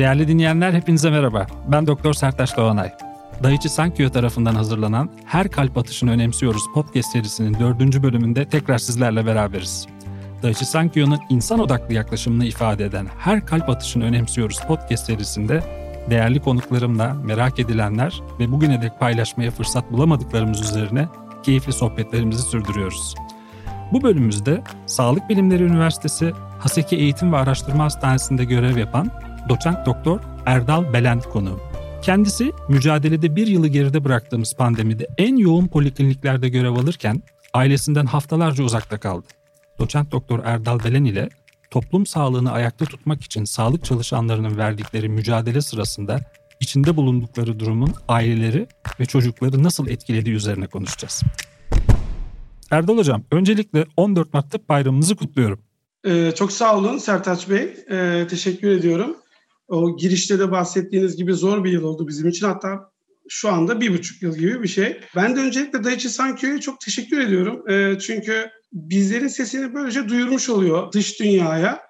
Değerli dinleyenler, hepinize merhaba. Ben Doktor Sertaş Doğanay. Daiichi Sankyo tarafından hazırlanan Her Kalp Atışını Önemsiyoruz podcast serisinin 4. bölümünde tekrar sizlerle beraberiz. Daiichi Sankyo'nun insan odaklı yaklaşımını ifade eden Her Kalp Atışını Önemsiyoruz podcast serisinde değerli konuklarımla merak edilenler ve bugüne dek paylaşmaya fırsat bulamadıklarımız üzerine keyifli sohbetlerimizi sürdürüyoruz. Bu bölümümüzde Sağlık Bilimleri Üniversitesi Haseki Eğitim ve Araştırma Hastanesi'nde görev yapan Doçent Doktor Erdal Belen konuğum. Kendisi mücadelede bir yılı geride bıraktığımız pandemide en yoğun polikliniklerde görev alırken ailesinden haftalarca uzakta kaldı. Doçent Doktor Erdal Belen ile toplum sağlığını ayakta tutmak için sağlık çalışanlarının verdikleri mücadele sırasında içinde bulundukları durumun aileleri ve çocukları nasıl etkilediği üzerine konuşacağız. Erdal Hocam, öncelikle 14 Mart Tıp Bayramınızı kutluyorum. Çok sağ olun Sertaç Bey. Teşekkür ediyorum. O girişte de bahsettiğiniz gibi zor bir yıl oldu bizim için. Hatta şu anda 1,5 yıl gibi bir şey. Ben de öncelikle Daiichi Sankyo'ya çok teşekkür ediyorum. Çünkü bizlerin sesini böylece duyurmuş oluyor dış dünyaya.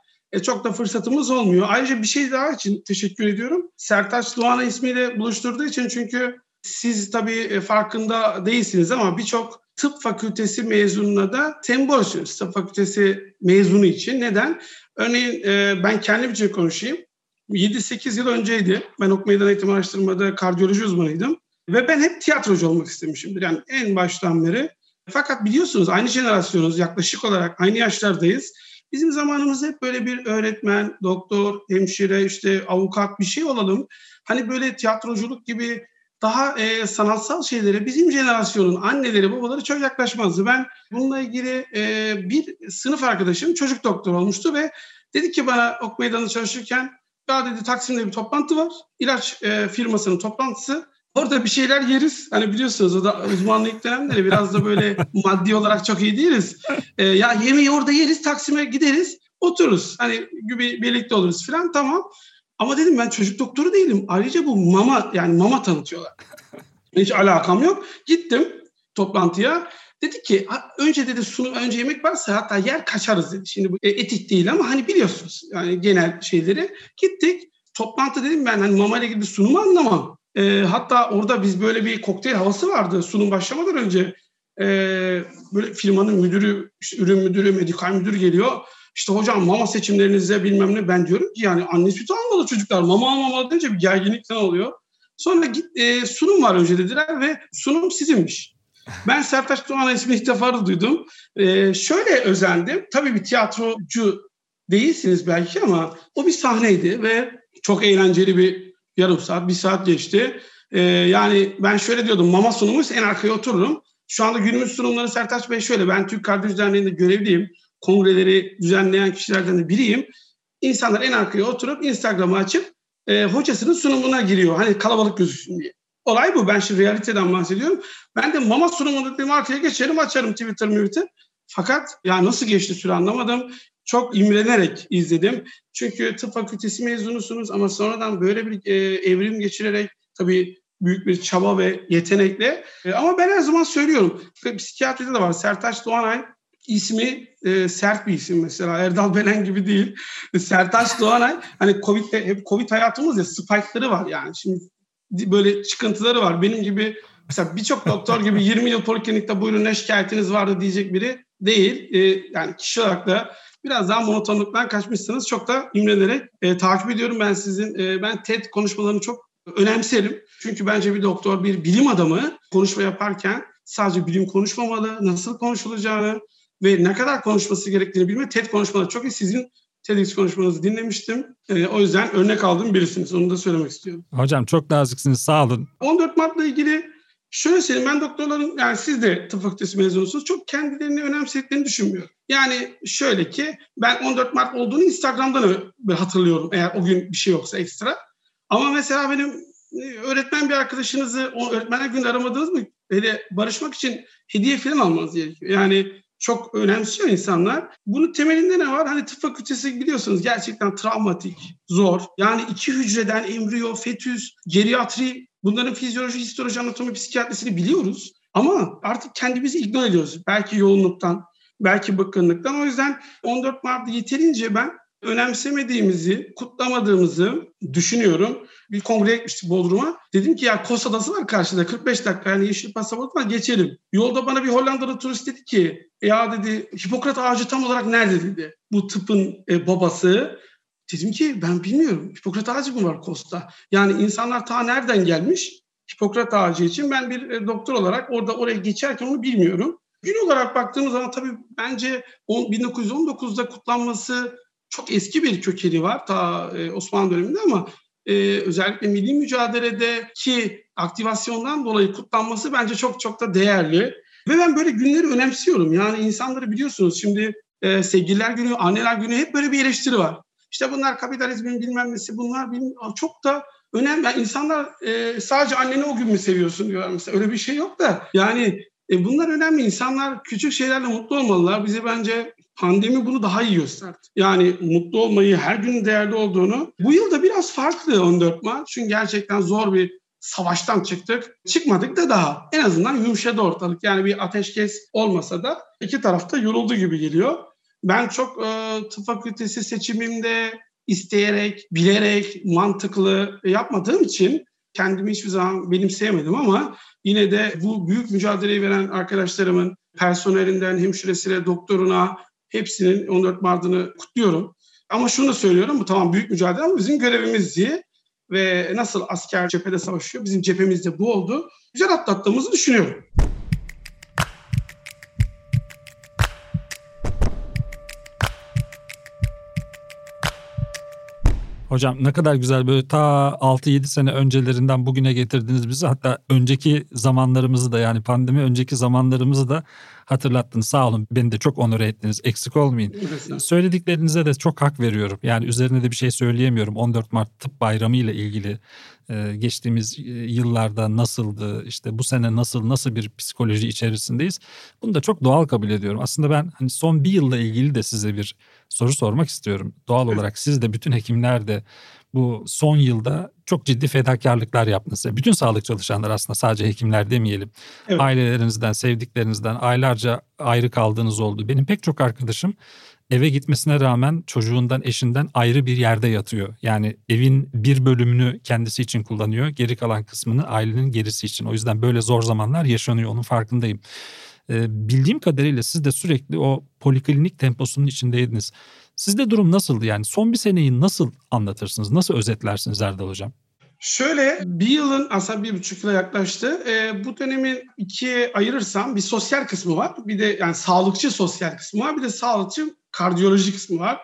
Çok da fırsatımız olmuyor. Ayrıca bir şey daha için teşekkür ediyorum. Sertaç Doğanay ismiyle buluşturduğu için, çünkü siz tabii farkında değilsiniz ama birçok tıp fakültesi mezununa da sembol açıyoruz. Tıp fakültesi mezunu için. Neden? Örneğin ben kendim için konuşayım. 7-8 yıl önceydi. Ben Okmeydanı Eğitim araştırmada kardiyoloji uzmanıydım. Ve ben hep tiyatrocu olmak istemişimdir. Yani en baştan beri. Fakat biliyorsunuz aynı jenerasyonuz, yaklaşık olarak aynı yaşlardayız. Bizim zamanımızda hep böyle bir öğretmen, doktor, hemşire, işte avukat bir şey olalım. Hani böyle tiyatroculuk gibi daha sanatsal şeylere bizim jenerasyonun anneleri, babaları çok yaklaşmazdı. Ben bununla ilgili bir sınıf arkadaşım çocuk doktor olmuştu ve dedi ki bana Okmeydan'da çalışırken, ya dedi Taksim'de bir toplantı var, ilaç firmasının toplantısı. Orada bir şeyler yeriz. Hani biliyorsunuz o da uzmanlık dönemleri biraz da böyle maddi olarak çok iyi değiliz. Ya yemeği orada yeriz, Taksim'e gideriz, otururuz. Hani birlikte oluruz falan, tamam. Ama dedim ben çocuk doktoru değilim. Ayrıca bu mama tanıtıyorlar. Hiç alakam yok. Gittim toplantıya. Dedi ki önce dedi sunum, önce yemek varsa hatta yer kaçarız dedi. Şimdi bu etik değil ama hani biliyorsunuz yani genel şeyleri. Gittik. Toplantı dedim ben hani mama ile ilgili sunumu anlamam. Hatta orada biz böyle bir kokteyl havası vardı sunum başlamadan önce. Böyle firmanın müdürü, işte ürün müdürü, medikal müdür geliyor. İşte hocam mama seçimlerinize bilmem ne, ben diyorum ki yani anne sütü almalı çocuklar, mama almamalı deyince bir gerginlikten oluyor. Sonra sunum var önce dediler ve sunum sizinmiş. Ben Sertaç Doğanay ismini ilk defa duydum. Şöyle özendim. Tabii bir tiyatrocu değilsiniz belki ama o bir sahneydi ve çok eğlenceli bir yarım saat, bir saat geçti. Yani ben şöyle diyordum, mama sunumuysa en arkaya otururum. Şu anda günümüz sunumları Sertaç Bey şöyle, ben Türk Kardiyoloji Derneği'nde görevliyim. Kongreleri düzenleyen kişilerden de biriyim. İnsanlar en arkaya oturup Instagram'ı açıp hocasının sunumuna giriyor. Hani kalabalık gözüksün diye. Olay bu. Ben şimdi realiteden bahsediyorum. Ben de mama sunumunu dedim arkaya geçerim, açarım Twitter. Fakat ya nasıl geçti süre anlamadım. Çok imrenerek izledim. Çünkü tıp fakültesi mezunusunuz ama sonradan böyle bir evrim geçirerek tabii büyük bir çaba ve yetenekle. Ama ben her zaman söylüyorum. Psikiyatride de var. Sertaç Doğanay İsmi sert bir isim mesela. Erdal Belen gibi değil. Sertaç Doğanay. Hani Covid'de hep Covid hayatımız ya, spike'ları var yani. Şimdi böyle çıkıntıları var. Benim gibi mesela birçok doktor gibi 20 yıl poliklinikte buyurun ne şikayetiniz vardı diyecek biri değil. Yani kişi olarak da biraz daha monotonluktan kaçmışsınız. Çok da imrenerek takip ediyorum ben sizin. Ben TED konuşmalarını çok önemserim. Çünkü bence bir doktor, bir bilim adamı konuşma yaparken sadece bilim konuşmamalı, nasıl konuşulacağını ve ne kadar konuşması gerektiğini bilme. TED konuşmaları çok iyi. Sizin TEDx konuşmanızı dinlemiştim. O yüzden örnek aldığım birisiniz. Onu da söylemek istiyorum. Hocam çok naziksiniz. Sağ olun. 14 Mart'la ilgili şöyle söyleyeyim. Ben doktorların, yani siz de tıp fakültesi mezunusunuz, çok kendilerini önemsediklerini düşünmüyorum. Yani şöyle ki ben 14 Mart olduğunu Instagram'dan hatırlıyorum. Eğer o gün bir şey yoksa ekstra. Ama mesela benim öğretmen bir arkadaşınızı öğretmenler günü aramadınız mı? Hele barışmak için hediye falan almanız gerekiyor. Yani çok önemsiyor insanlar. Bunun temelinde ne var? Hani tıp fakültesi biliyorsunuz gerçekten travmatik, zor. Yani 2 hücreden embriyo, fetüs, geriatri, bunların fizyoloji, histoloji, anatomi, psikiyatrisini biliyoruz. Ama artık kendimizi ignore ediyoruz. Belki yoğunluktan, belki bıkkınlıktan. O yüzden 14 Mart'ta yeterince ben önemsemediğimizi, kutlamadığımızı düşünüyorum. Bir kongreye gitmiştik Bodrum'a. Dedim ki ya Kos Adası var karşıda 45 dakika yani yeşil pasaportla geçelim. Yolda bana bir Hollandalı turist dedi ki ya dedi Hipokrat Ağacı tam olarak nerede dedi. Bu tıpın babası. Dedim ki ben bilmiyorum. Hipokrat Ağacı mı var Kos'ta? Yani insanlar ta nereden gelmiş? Hipokrat Ağacı için ben bir doktor olarak oraya geçerken onu bilmiyorum. Gün olarak baktığımız zaman tabii bence 1919'da kutlanması çok eski bir kökeni var ta Osmanlı döneminde ama özellikle milli mücadeledeki aktivasyondan dolayı kutlanması bence çok çok da değerli. Ve ben böyle günleri önemsiyorum. Yani insanları biliyorsunuz şimdi sevgililer günü, anneler günü hep böyle bir eleştiri var. İşte bunlar kapitalizmin bilmem nesi, bunlar çok da önemli. Yani insanlar sadece anneni o gün mü seviyorsun diyorlar mesela. Öyle bir şey yok da yani bunlar önemli. İnsanlar küçük şeylerle mutlu olmalılar. Bize bence pandemi bunu daha iyi gösterdi. Yani mutlu olmayı, her günün değerli olduğunu. Bu yıl da biraz farklı 14 Mart. Çünkü gerçekten zor bir savaştan çıktık. Çıkmadık da daha. En azından yumuşadı ortalık. Yani bir ateşkes olmasa da iki tarafta yoruldu gibi geliyor. Ben çok tıp fakültesi seçimimde isteyerek, bilerek, mantıklı yapmadığım için kendimi hiçbir zaman benimseyemedim ama yine de bu büyük mücadeleyi veren arkadaşlarımın personelinden hemşiresine, doktoruna hepsinin 14 Mart'ını kutluyorum. Ama şunu da söylüyorum, bu tamam büyük mücadele ama bizim görevimiz diye ve nasıl asker cephede savaşıyor, bizim cephemizde bu oldu. Güzel atlattığımızı düşünüyorum. Hocam ne kadar güzel böyle ta 6-7 sene öncelerinden bugüne getirdiniz bizi. Hatta önceki zamanlarımızı da yani pandemi önceki zamanlarımızı da hatırlattınız. Sağ olun beni de çok onur ettiniz. Eksik olmayın. Söylediklerinize de çok hak veriyorum. Yani üzerine de bir şey söyleyemiyorum. 14 Mart Tıp Bayramı ile ilgili geçtiğimiz yıllarda nasıldı, işte bu sene nasıl bir psikoloji içerisindeyiz. Bunu da çok doğal kabul ediyorum. Aslında ben hani son bir yılla ilgili de size bir soru sormak istiyorum. Doğal olarak siz de bütün hekimler de bu son yılda çok ciddi fedakarlıklar yaptınız. Bütün sağlık çalışanları aslında sadece hekimler demeyelim. Evet. Ailelerinizden, sevdiklerinizden aylarca ayrı kaldığınız oldu. Benim pek çok arkadaşım eve gitmesine rağmen çocuğundan, eşinden ayrı bir yerde yatıyor. Yani evin bir bölümünü kendisi için kullanıyor. Geri kalan kısmını ailenin gerisi için. O yüzden böyle zor zamanlar yaşanıyor. Onun farkındayım. Bildiğim kadarıyla siz de sürekli o poliklinik temposunun içindeydiniz. Sizde durum nasıldı yani? Son bir seneyi nasıl anlatırsınız? Nasıl özetlersiniz Erdal Hocam? Şöyle bir yılın aslında 1,5 yıla yaklaştı. Bu dönemi ikiye ayırırsam bir sosyal kısmı var. Bir de yani sağlıkçı sosyal kısmı var. Bir de sağlıkçı kardiyoloji kısmı var.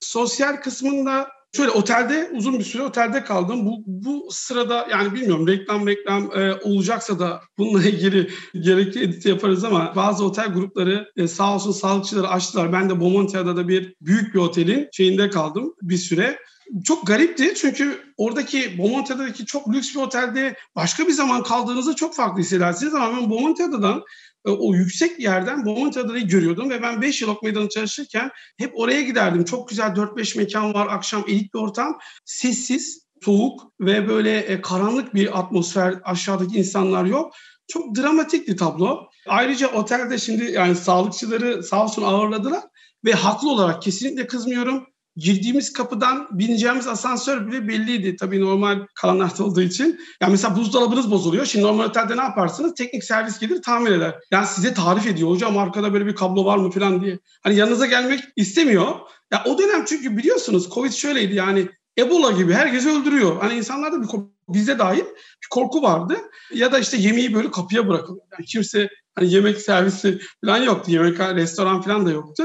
Sosyal kısmında şöyle otelde uzun bir süre otelde kaldım. Bu sırada yani bilmiyorum reklam olacaksa da bununla ilgili gerekli edit yaparız ama bazı otel grupları sağ olsun sağlıkçıları açtılar. Ben de Bomonti'de de büyük bir otelin şeyinde kaldım bir süre. Çok garipti çünkü oradaki Bomonti'deki çok lüks bir otelde başka bir zaman kaldığınızda çok farklı hissedersiniz ama ben Bomonti'den o yüksek yerden Bomonti Adaları görüyordum ve ben 5 yıl Okmeydanı çalışırken hep oraya giderdim. Çok güzel 4-5 mekan var, akşam elit bir ortam, sessiz, soğuk ve böyle karanlık bir atmosfer, aşağıdaki insanlar yok. Çok dramatikti tablo. Ayrıca otelde şimdi yani sağlıkçıları sağ olsun ağırladılar ve haklı olarak kesinlikle kızmıyorum. Girdiğimiz kapıdan bineceğimiz asansör bile belliydi. Tabii normal kalanakta olduğu için. Yani mesela buzdolabınız bozuluyor. Şimdi normal otelde ne yaparsınız? Teknik servis gelir tamir eder. Yani size tarif ediyor. Hocam arkada böyle bir kablo var mı falan diye. Hani yanınıza gelmek istemiyor. Ya o dönem çünkü biliyorsunuz Covid şöyleydi yani Ebola gibi herkesi öldürüyor. Hani insanlarda bir bizde dahil bir korku vardı. Ya da işte yemeği böyle kapıya bırakılıyor. Yani kimse hani yemek servisi falan yoktu. Yemek restoran falan da yoktu.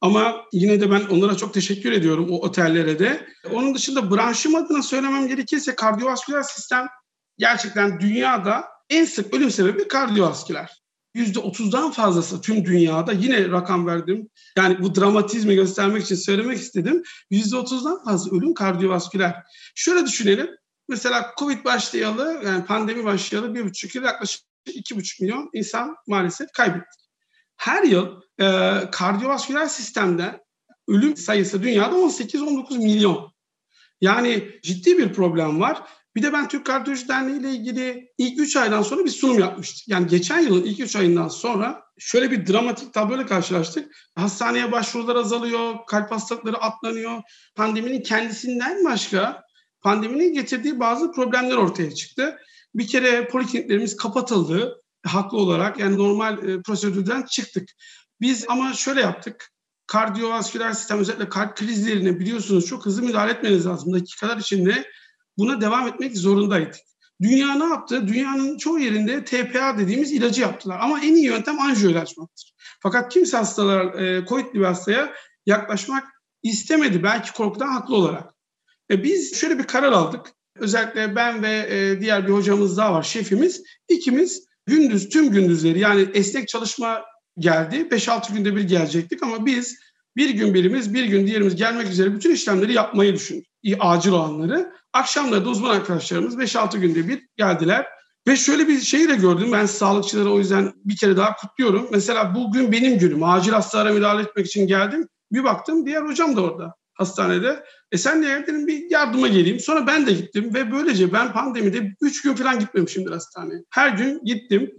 Ama yine de ben onlara çok teşekkür ediyorum o otellere de. Onun dışında branşım adına söylemem gerekirse kardiyovasküler sistem gerçekten dünyada en sık ölüm sebebi kardiyovasküler. %30'dan fazlası tüm dünyada yine rakam verdim. Yani bu dramatizmi göstermek için söylemek istedim. %30'dan fazla ölüm kardiyovasküler. Şöyle düşünelim. Mesela Covid başlayalı yani pandemi başlayalı 1,5 yıl yaklaşık 2,5 milyon insan maalesef kaybetti. Her yıl kardiyovasküler sistemde ölüm sayısı dünyada 18-19 milyon. Yani ciddi bir problem var. Bir de ben Türk Kardiyoloji Derneği ile ilgili ilk 3 aydan sonra bir sunum yapmıştık. Yani geçen yılın ilk 3 ayından sonra şöyle bir dramatik tabloyla karşılaştık. Hastaneye başvurular azalıyor, kalp hastalıkları atlanıyor. Pandeminin kendisinden başka pandeminin getirdiği bazı problemler ortaya çıktı. Bir kere polikliniklerimiz kapatıldı haklı olarak. Yani normal prosedürden çıktık. Biz ama şöyle yaptık. Kardiyovasküler sistem özellikle kalp krizlerine biliyorsunuz çok hızlı müdahale etmeniz lazım. Dakikalar içinde buna devam etmek zorundaydık. Dünya ne yaptı? Dünyanın çoğu yerinde TPA dediğimiz ilacı yaptılar. Ama en iyi yöntem anjiyoyu açmaktır. Fakat kimse hastalar, COVID'li bir hastaya yaklaşmak istemedi. Belki korkudan haklı olarak. Biz şöyle bir karar aldık. Özellikle ben ve diğer bir hocamız daha var, şefimiz. İkimiz gündüz, tüm gündüzleri yani esnek çalışma geldi. 5-6 günde bir gelecektik ama biz bir gün birimiz, bir gün diğerimiz gelmek üzere bütün işlemleri yapmayı düşündük. Acil olanları. Akşamları da uzman arkadaşlarımız 5-6 günde bir geldiler. Ve şöyle bir şeyi de gördüm. Ben sağlıkçıları o yüzden bir kere daha kutluyorum. Mesela bugün benim günüm. Acil hastalara müdahale etmek için geldim. Bir baktım diğer hocam da orada hastanede. Sen de evdenim bir yardıma geleyim. Sonra ben de gittim ve böylece ben pandemide 3 gün falan gitmemişimdir hastaneye. Her gün gittim.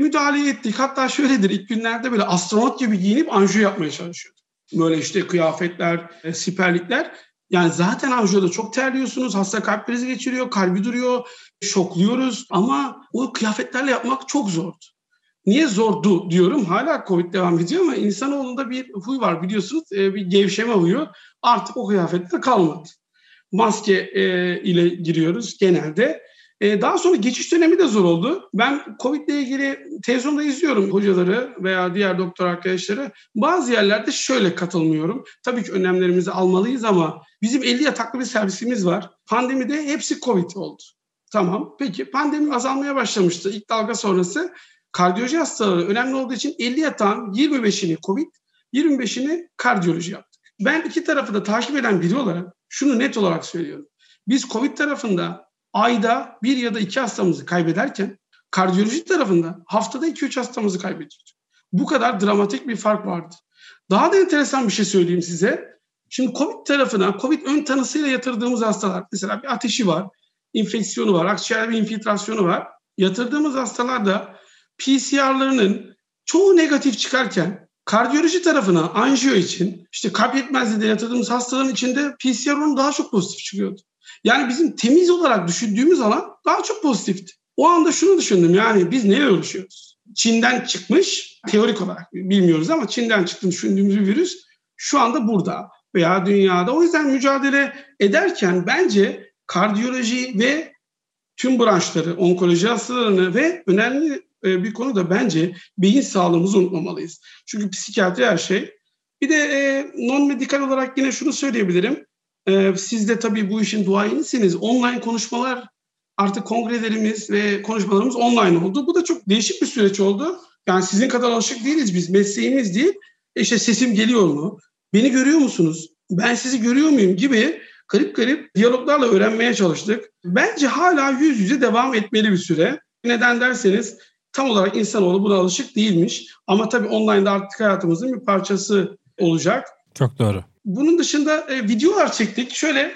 Müdahale ettik. Hatta şöyledir ilk günlerde böyle astronot gibi giyinip anjiyo yapmaya çalışıyordum. Böyle işte kıyafetler, siperlikler. Yani zaten anjiyoda çok terliyorsunuz. Hasta kalp krizi geçiriyor, kalbi duruyor, şokluyoruz. Ama o kıyafetlerle yapmak çok zordu. Niye zordu diyorum. Hala Covid devam ediyor ama insanoğlunda bir huy var biliyorsunuz. Bir gevşeme huyu. Artık o kıyafetler kalmadı. Maske ile giriyoruz genelde. Daha sonra geçiş dönemi de zor oldu. Ben Covid ile ilgili televizyonda izliyorum hocaları veya diğer doktor arkadaşları. Bazı yerlerde şöyle katılmıyorum. Tabii ki önlemlerimizi almalıyız ama bizim 50 yataklı bir servisimiz var. Pandemide hepsi Covid oldu. Tamam. Peki pandemi azalmaya başlamıştı. İlk dalga sonrası kardiyoloji hastaları önemli olduğu için 50 yatağın 25'ini Covid, 25'ini kardiyoloji yaptık. Ben iki tarafı da takip eden biri olarak şunu net olarak söylüyorum. Biz Covid tarafında ayda 1 ya da 2 hastamızı kaybederken kardiyoloji tarafında haftada 2-3 hastamızı kaybediyorduk. Bu kadar dramatik bir fark vardı. Daha da enteresan bir şey söyleyeyim size. Şimdi Covid tarafına, Covid ön tanısıyla yatırdığımız hastalar, mesela bir ateşi var, infeksiyonu var, akciğer bir infiltrasyonu var. Yatırdığımız hastalarda PCR'larının çoğu negatif çıkarken kardiyoloji tarafına anjiyo için işte kalp yetmezliği de yatırdığımız hastaların içinde PCR'ın daha çok pozitif çıkıyordu. Yani bizim temiz olarak düşündüğümüz alan daha çok pozitifti. O anda şunu düşündüm yani biz neyle uğraşıyoruz? Çin'den çıkmış teorik olarak bilmiyoruz ama Çin'den çıktığını düşündüğümüz bir virüs şu anda burada veya dünyada. O yüzden mücadele ederken bence kardiyoloji ve tüm branşları, onkoloji hastalarını ve önemli bir konu da bence beyin sağlığımızı unutmamalıyız. Çünkü psikiyatri her şey. Bir de non-medikal olarak yine şunu söyleyebilirim. Siz de tabii bu işin duayenisiniz. Online konuşmalar, artık kongrelerimiz ve konuşmalarımız online oldu. Bu da çok değişik bir süreç oldu. Yani sizin kadar alışık değiliz biz. Mesleğimiz değil. İşte sesim geliyor mu? Beni görüyor musunuz? Ben sizi görüyor muyum? Gibi garip garip diyaloglarla öğrenmeye çalıştık. Bence hala yüz yüze devam etmeli bir süre. Neden derseniz tam olarak insanoğlu buna alışık değilmiş. Ama tabii online'da artık hayatımızın bir parçası olacak. Çok doğru. Bunun dışında videolar çektik. Şöyle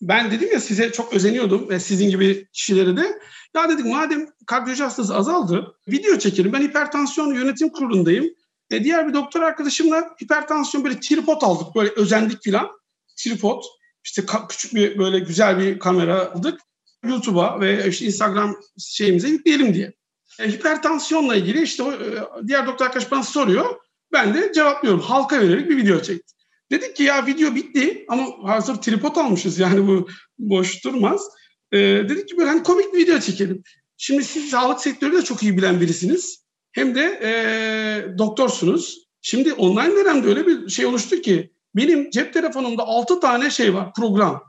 ben dedim ya size çok özeniyordum ve sizin gibi kişilere de. Ya dedik madem kardiyoloji hastası azaldı video çekelim. Ben hipertansiyon yönetim kurulundayım. Diğer bir doktor arkadaşımla hipertansiyon böyle tripod aldık. Böyle özendik filan. Tripod. İşte küçük bir böyle güzel bir kamera aldık. YouTube'a ve işte Instagram şeyimize yükleyelim diye. Hipertansiyonla ilgili işte diğer doktor arkadaş bana soruyor. Ben de cevaplıyorum. Halka vererek bir video çektim. Dedik ki ya video bitti ama hazır tripod almışız yani bu boş durmaz. Dedik ki böyle hani komik bir video çekelim. Şimdi siz sağlık sektörü de çok iyi bilen birisiniz. Hem de doktorsunuz. Şimdi online dönemde öyle bir şey oluştu ki benim cep telefonumda 6 tane şey var program.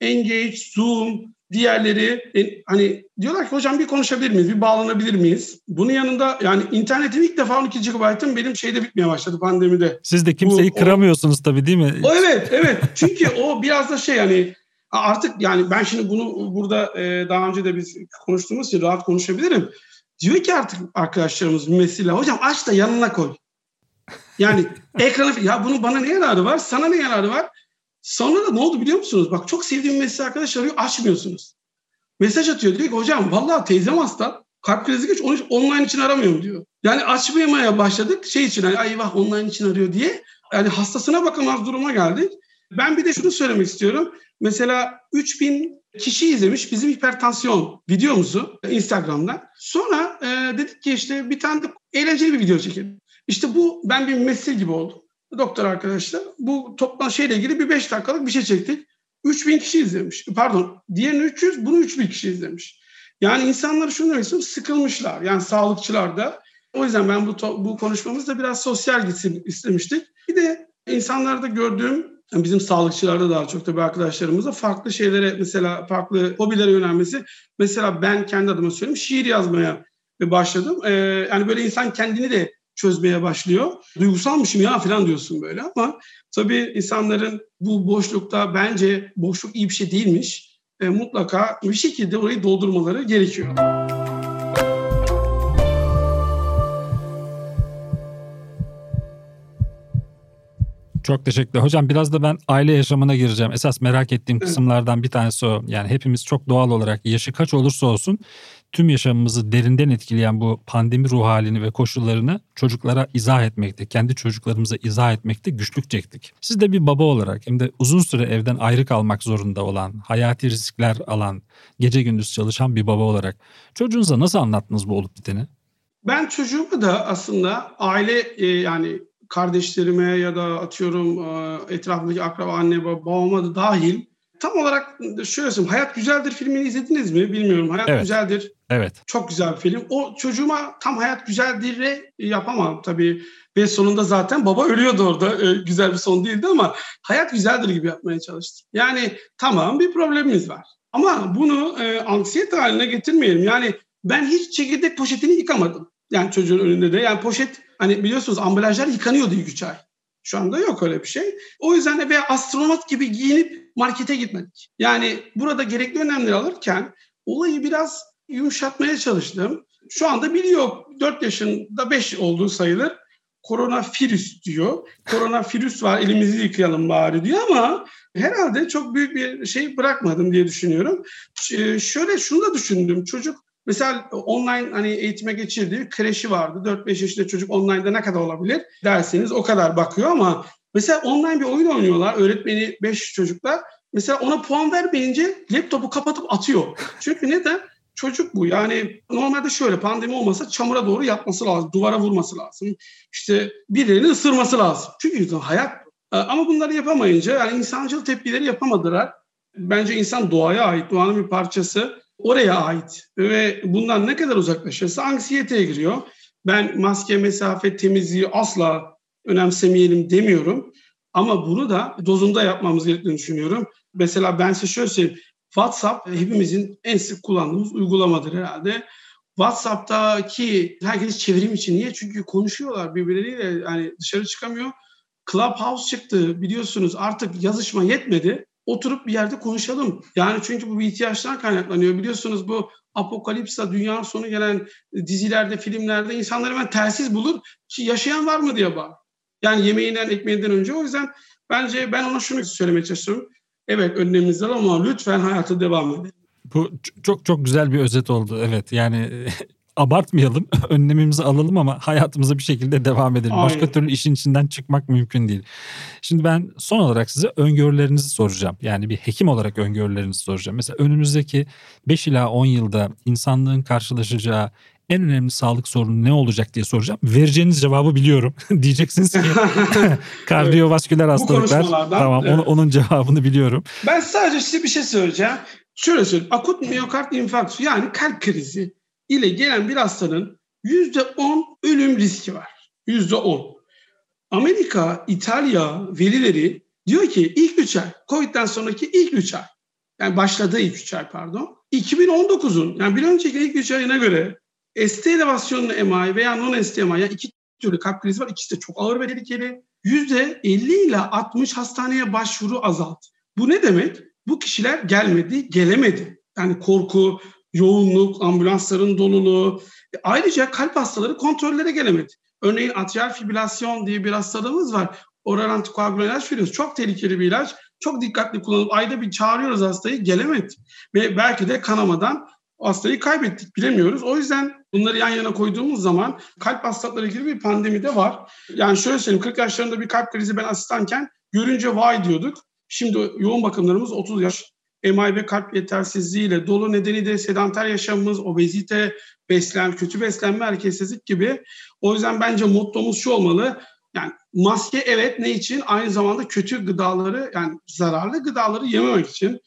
Engage, Zoom, diğerleri hani diyorlar ki hocam bir konuşabilir miyiz, bir bağlanabilir miyiz? Bunun yanında yani internetim ilk defa 12 GB'ım benim şeyde bitmeye başladı pandemide. Siz de kimseyi kıramıyorsunuz tabii değil mi? Evet. Çünkü o biraz da şey hani artık yani ben şimdi bunu burada daha önce de biz konuştuğumuz için rahat konuşabilirim. Diyor ki artık arkadaşlarımız mesela hocam aç da yanına koy. Yani ekranı ya bunun bana ne yararı var, sana ne yararı var? Sonra da ne oldu biliyor musunuz? Bak çok sevdiğim mesleği arkadaş arıyor açmıyorsunuz. mesaj atıyor. Diyor ki hocam vallahi teyzem hasta. Kalp krizi geç. Onun için online için aramıyorum diyor. Yani açmaya başladık şey için. Hani ay vah online için arıyor diye. Yani hastasına bakamaz duruma geldik. Ben bir de şunu söylemek istiyorum. Mesela 3000 kişi izlemiş bizim hipertansiyon videomuzu Instagram'dan. Sonra dedik ki işte bir tane de eğlenceli bir video çekelim. İşte bu ben bir mesaj gibi oldum. Doktor arkadaşlar bu toplam şeyle ilgili bir 5 dakikalık bir şey çektik. 3000 kişi izlemiş. Pardon diğerini 300 bunu 3000 kişi izlemiş. Yani insanlar şunu demek istiyorum sıkılmışlar. Yani sağlıkçılar da. O yüzden ben bu konuşmamızda biraz sosyal gitsin istemiştik. Bir de insanlarda gördüğüm bizim sağlıkçılarda daha çok tabii arkadaşlarımızda farklı şeylere mesela farklı hobilere yönelmesi. Mesela ben kendi adıma söyleyeyim şiir yazmaya başladım. Yani böyle insan kendini de çözmeye başlıyor. Duygusalmışım ya falan diyorsun böyle ama tabii insanların bu boşlukta bence boşluk iyi bir şey değilmiş. Mutlaka bir şekilde orayı doldurmaları gerekiyor. Çok teşekkürler. Hocam biraz da ben aile yaşamına gireceğim. Esas merak ettiğim kısımlardan bir tanesi o. Yani hepimiz çok doğal olarak yaşı kaç olursa olsun tüm yaşamımızı derinden etkileyen bu pandemi ruh halini ve koşullarını çocuklara izah etmekte, kendi çocuklarımıza izah etmekte güçlük çektik. Siz de bir baba olarak hem de uzun süre evden ayrı kalmak zorunda olan, hayati riskler alan, gece gündüz çalışan bir baba olarak çocuğunuza nasıl anlattınız bu olup biteni? Ben çocuğumu da aslında aile yani kardeşlerime ya da atıyorum etrafındaki akraba, anne, babama da dahil. Tam olarak şöyle söyleyeyim. Hayat Güzeldir filmini izlediniz mi bilmiyorum. Hayat evet. Güzeldir. Evet. Çok güzel bir film. O çocuğuma tam Hayat Güzeldir'e yapamam tabii. Ve sonunda zaten baba ölüyordu orada. Güzel bir son değildi ama Hayat Güzeldir gibi yapmaya çalıştım. Yani tamam bir problemimiz var. Ama bunu anksiyete haline getirmeyelim. Yani ben hiç çekirdek poşetini yıkamadım. Yani çocuğun önünde de. Yani poşet hani biliyorsunuz ambalajlar yıkanıyordu 3 ay. Şu anda yok öyle bir şey. O yüzden de veya astronot gibi giyinip markete gitmedik. Yani burada gerekli önlemleri alırken olayı biraz yumuşatmaya çalıştım. Şu anda biliyor 4 yaşında 5 olduğu sayılır. Koronavirüs diyor. Koronavirüs var elimizi yıkayalım bari diyor ama herhalde çok büyük bir şey bırakmadım diye düşünüyorum. Şöyle şunu da düşündüm çocuk. Mesela online hani eğitime geçirdiği kreşi vardı. 4-5 yaşında çocuk online'da ne kadar olabilir derseniz o kadar bakıyor ama mesela online bir oyun oynuyorlar. Öğretmeni 5 çocuklar mesela ona puan vermeyince laptopu kapatıp atıyor. Çünkü neden? Çocuk bu. Yani normalde şöyle pandemi olmasa çamura doğru yatması lazım. Duvara vurması lazım. İşte birilerini ısırması lazım. Çünkü hayat ama bunları yapamayınca yani insancıl tepkileri yapamadılar. Bence insan doğaya ait, doğanın bir parçası. Oraya ait ve bundan ne kadar uzaklaşırsa anksiyeteye giriyor. Ben maske, mesafe, temizliği asla önemsemeyelim demiyorum. Ama bunu da dozunda yapmamız gerektiğini düşünüyorum. Mesela ben size şöyle söyleyeyim. WhatsApp hepimizin en sık kullandığımız uygulamadır herhalde. WhatsApp'taki herkes çevrim için. Niye? Çünkü konuşuyorlar birbirleriyle yani dışarı çıkamıyor. Clubhouse çıktı biliyorsunuz artık yazışma yetmedi. Oturup bir yerde konuşalım. Yani çünkü bu bir ihtiyaçtan kaynaklanıyor. Biliyorsunuz bu apokalipsa, dünyanın sonu gelen dizilerde, filmlerde insanları ben telsiz bulur ki yaşayan var mı diye bak. Yani yemeğinden, ekmeğinden önce. O yüzden bence ben ona şunu söylemeye çalışıyorum. Evet önlemimizde ama lütfen hayata devam edin. Bu çok güzel bir özet oldu. Evet yani abartmayalım, önlemimizi alalım ama hayatımıza bir şekilde devam edelim. Aynen. Başka türlü işin içinden çıkmak mümkün değil. Şimdi ben son olarak size öngörülerinizi soracağım. Yani bir hekim olarak öngörülerinizi soracağım. Mesela önümüzdeki 5 ila 10 yılda insanlığın karşılaşacağı en önemli sağlık sorunu ne olacak diye soracağım. Vereceğiniz cevabı biliyorum. Diyeceksiniz ki kardiyovasküler hastalıklar. Tamam evet. Onun cevabını biliyorum. Ben sadece size bir şey söyleyeceğim. Şöyle söyleyeyim. Akut miyokard infarktüsü yani kalp krizi ile gelen bir hastanın %10 ölüm riski var. %10. Amerika, İtalya verileri diyor ki ilk 3 ay, Covid'den sonraki ilk 3 ay, yani başladığı ilk 3 ay pardon, 2019'un yani bir önceki ilk 3 ayına göre ST elevasyonlu MI veya non ST MI, yani iki türlü kalp krizi var, ikisi de çok ağır ve tehlikeli, %50 ile 60 hastaneye başvuru azaldı. Bu ne demek? Bu kişiler gelemedi. Yani korku, yoğunluk, ambulansların doluluğu. Ayrıca kalp hastaları kontrollere gelemedi. Örneğin atriyal fibrilasyon diye bir hastalığımız var. Oral antikoagülan ilaç veriyoruz. Çok tehlikeli bir ilaç. çok dikkatli kullanıp ayda bir çağırıyoruz hastayı, gelemedi. Ve belki de kanamadan hastayı kaybettik, bilemiyoruz. O yüzden bunları yan yana koyduğumuz zaman kalp hastalıkları ilgili bir pandemi de var. Yani şöyle söyleyeyim, 40 yaşlarında bir kalp krizi ben asistanken görünce vay diyorduk. Şimdi yoğun bakımlarımız 30 yaş. MI ve kalp yetersizliğiyle dolu, nedeni de sedanter yaşamımız, obezite, beslenme, kötü beslenme, hareketsizlik gibi. O yüzden bence mottomuz şu olmalı. Yani maske evet, ne için? Aynı zamanda kötü gıdaları, yani zararlı gıdaları yememek için.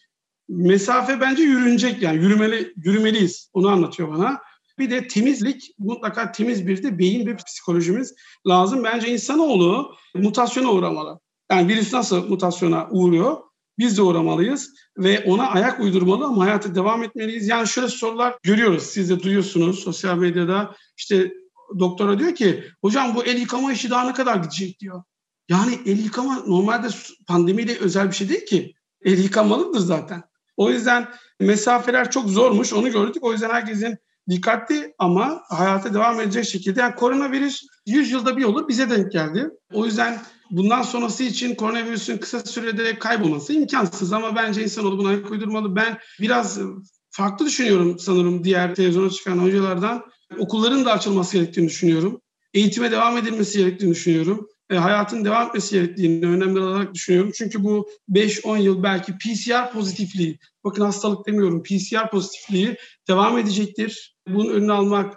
Mesafe bence yürünecek, yani yürümeliyiz. Onu anlatıyor bana. Bir de temizlik, mutlaka temiz bir de beyin ve psikolojimiz lazım. Bence insanoğlu mutasyona uğramalı. Yani virüs nasıl mutasyona uğruyor? Biz de uğramalıyız ve ona ayak uydurmalı ama hayata devam etmeliyiz. Yani şöyle sorular görüyoruz, siz de duyuyorsunuz sosyal medyada. İşte doktora diyor ki, hocam bu el yıkama işi daha ne kadar gidecek diyor. Yani el yıkama normalde pandemiyle özel bir şey değil ki. El yıkamalıdır zaten. O yüzden mesafeler çok zormuş, onu gördük. O yüzden herkesin dikkatli ama hayata devam edecek şekilde. Yani koronavirüs 100 yılda bir olur, bize denk geldi. O yüzden bundan sonrası için koronavirüsün kısa sürede kaybolması imkansız ama bence insanoğlu buna ayak uydurmalı. Ben biraz farklı düşünüyorum sanırım diğer televizyona çıkan hocalardan. Okulların da açılması gerektiğini düşünüyorum. Eğitime devam edilmesi gerektiğini düşünüyorum. Hayatın devam etmesi gerektiğini önemli olarak düşünüyorum. Çünkü bu 5-10 yıl belki PCR pozitifliği, bakın hastalık demiyorum, PCR pozitifliği devam edecektir. Bunun önünü almak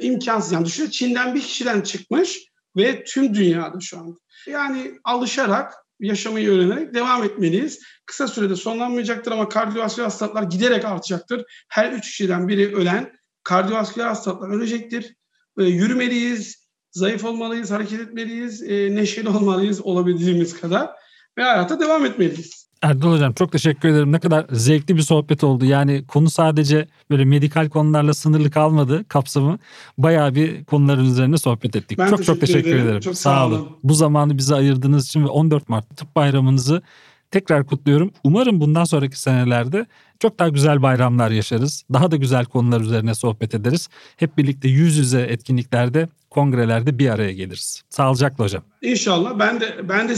imkansız. Yani düşünün, Çin'den bir kişiden çıkmış ve tüm dünyada şu anda. Yani alışarak, yaşamayı öğrenerek devam etmeliyiz. Kısa sürede sonlanmayacaktır ama kardiyovasküler hastalıklar giderek artacaktır. Her 3 kişiden biri ölen kardiyovasküler hastalıklar ölecektir. Yürümeliyiz, zayıf olmalıyız, hareket etmeliyiz, neşeli olmalıyız olabildiğimiz kadar ve hayata devam etmeliyiz. Erdal Hocam çok teşekkür ederim. Ne kadar zevkli bir sohbet oldu. Yani konu sadece böyle medikal konularla sınırlı kalmadı kapsamı. Bayağı bir konuların üzerine sohbet ettik. Ben çok teşekkür ederim. Çok sağ olun. Bu zamanı bize ayırdığınız için ve 14 Mart Tıp Bayramınızı tekrar kutluyorum. Umarım bundan sonraki senelerde çok daha güzel bayramlar yaşarız. Daha da güzel konular üzerine sohbet ederiz. Hep birlikte yüz yüze etkinliklerde, kongrelerde bir araya geliriz. Sağlıcakla hocam. İnşallah. Ben de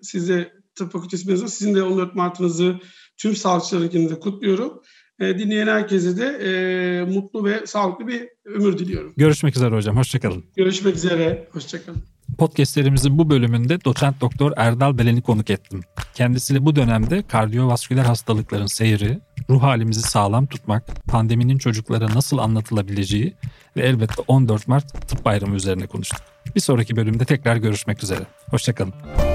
size Tıp Fakültesi mezunu, sizin de 14 Mart'ınızı tüm sağlıkçılarınkini de kutluyorum. Dinleyen herkese de mutlu ve sağlıklı bir ömür diliyorum. Görüşmek üzere hocam. Hoşçakalın. Görüşmek üzere. Hoşçakalın. Podcastlerimizin bu bölümünde Doçent Doktor Erdal Belen'i konuk ettim. Kendisiyle bu dönemde kardiyovasküler hastalıkların seyri, ruh halimizi sağlam tutmak, pandeminin çocuklara nasıl anlatılabileceği ve elbette 14 Mart Tıp Bayramı üzerine konuştuk. Bir sonraki bölümde tekrar görüşmek üzere. Hoşçakalın.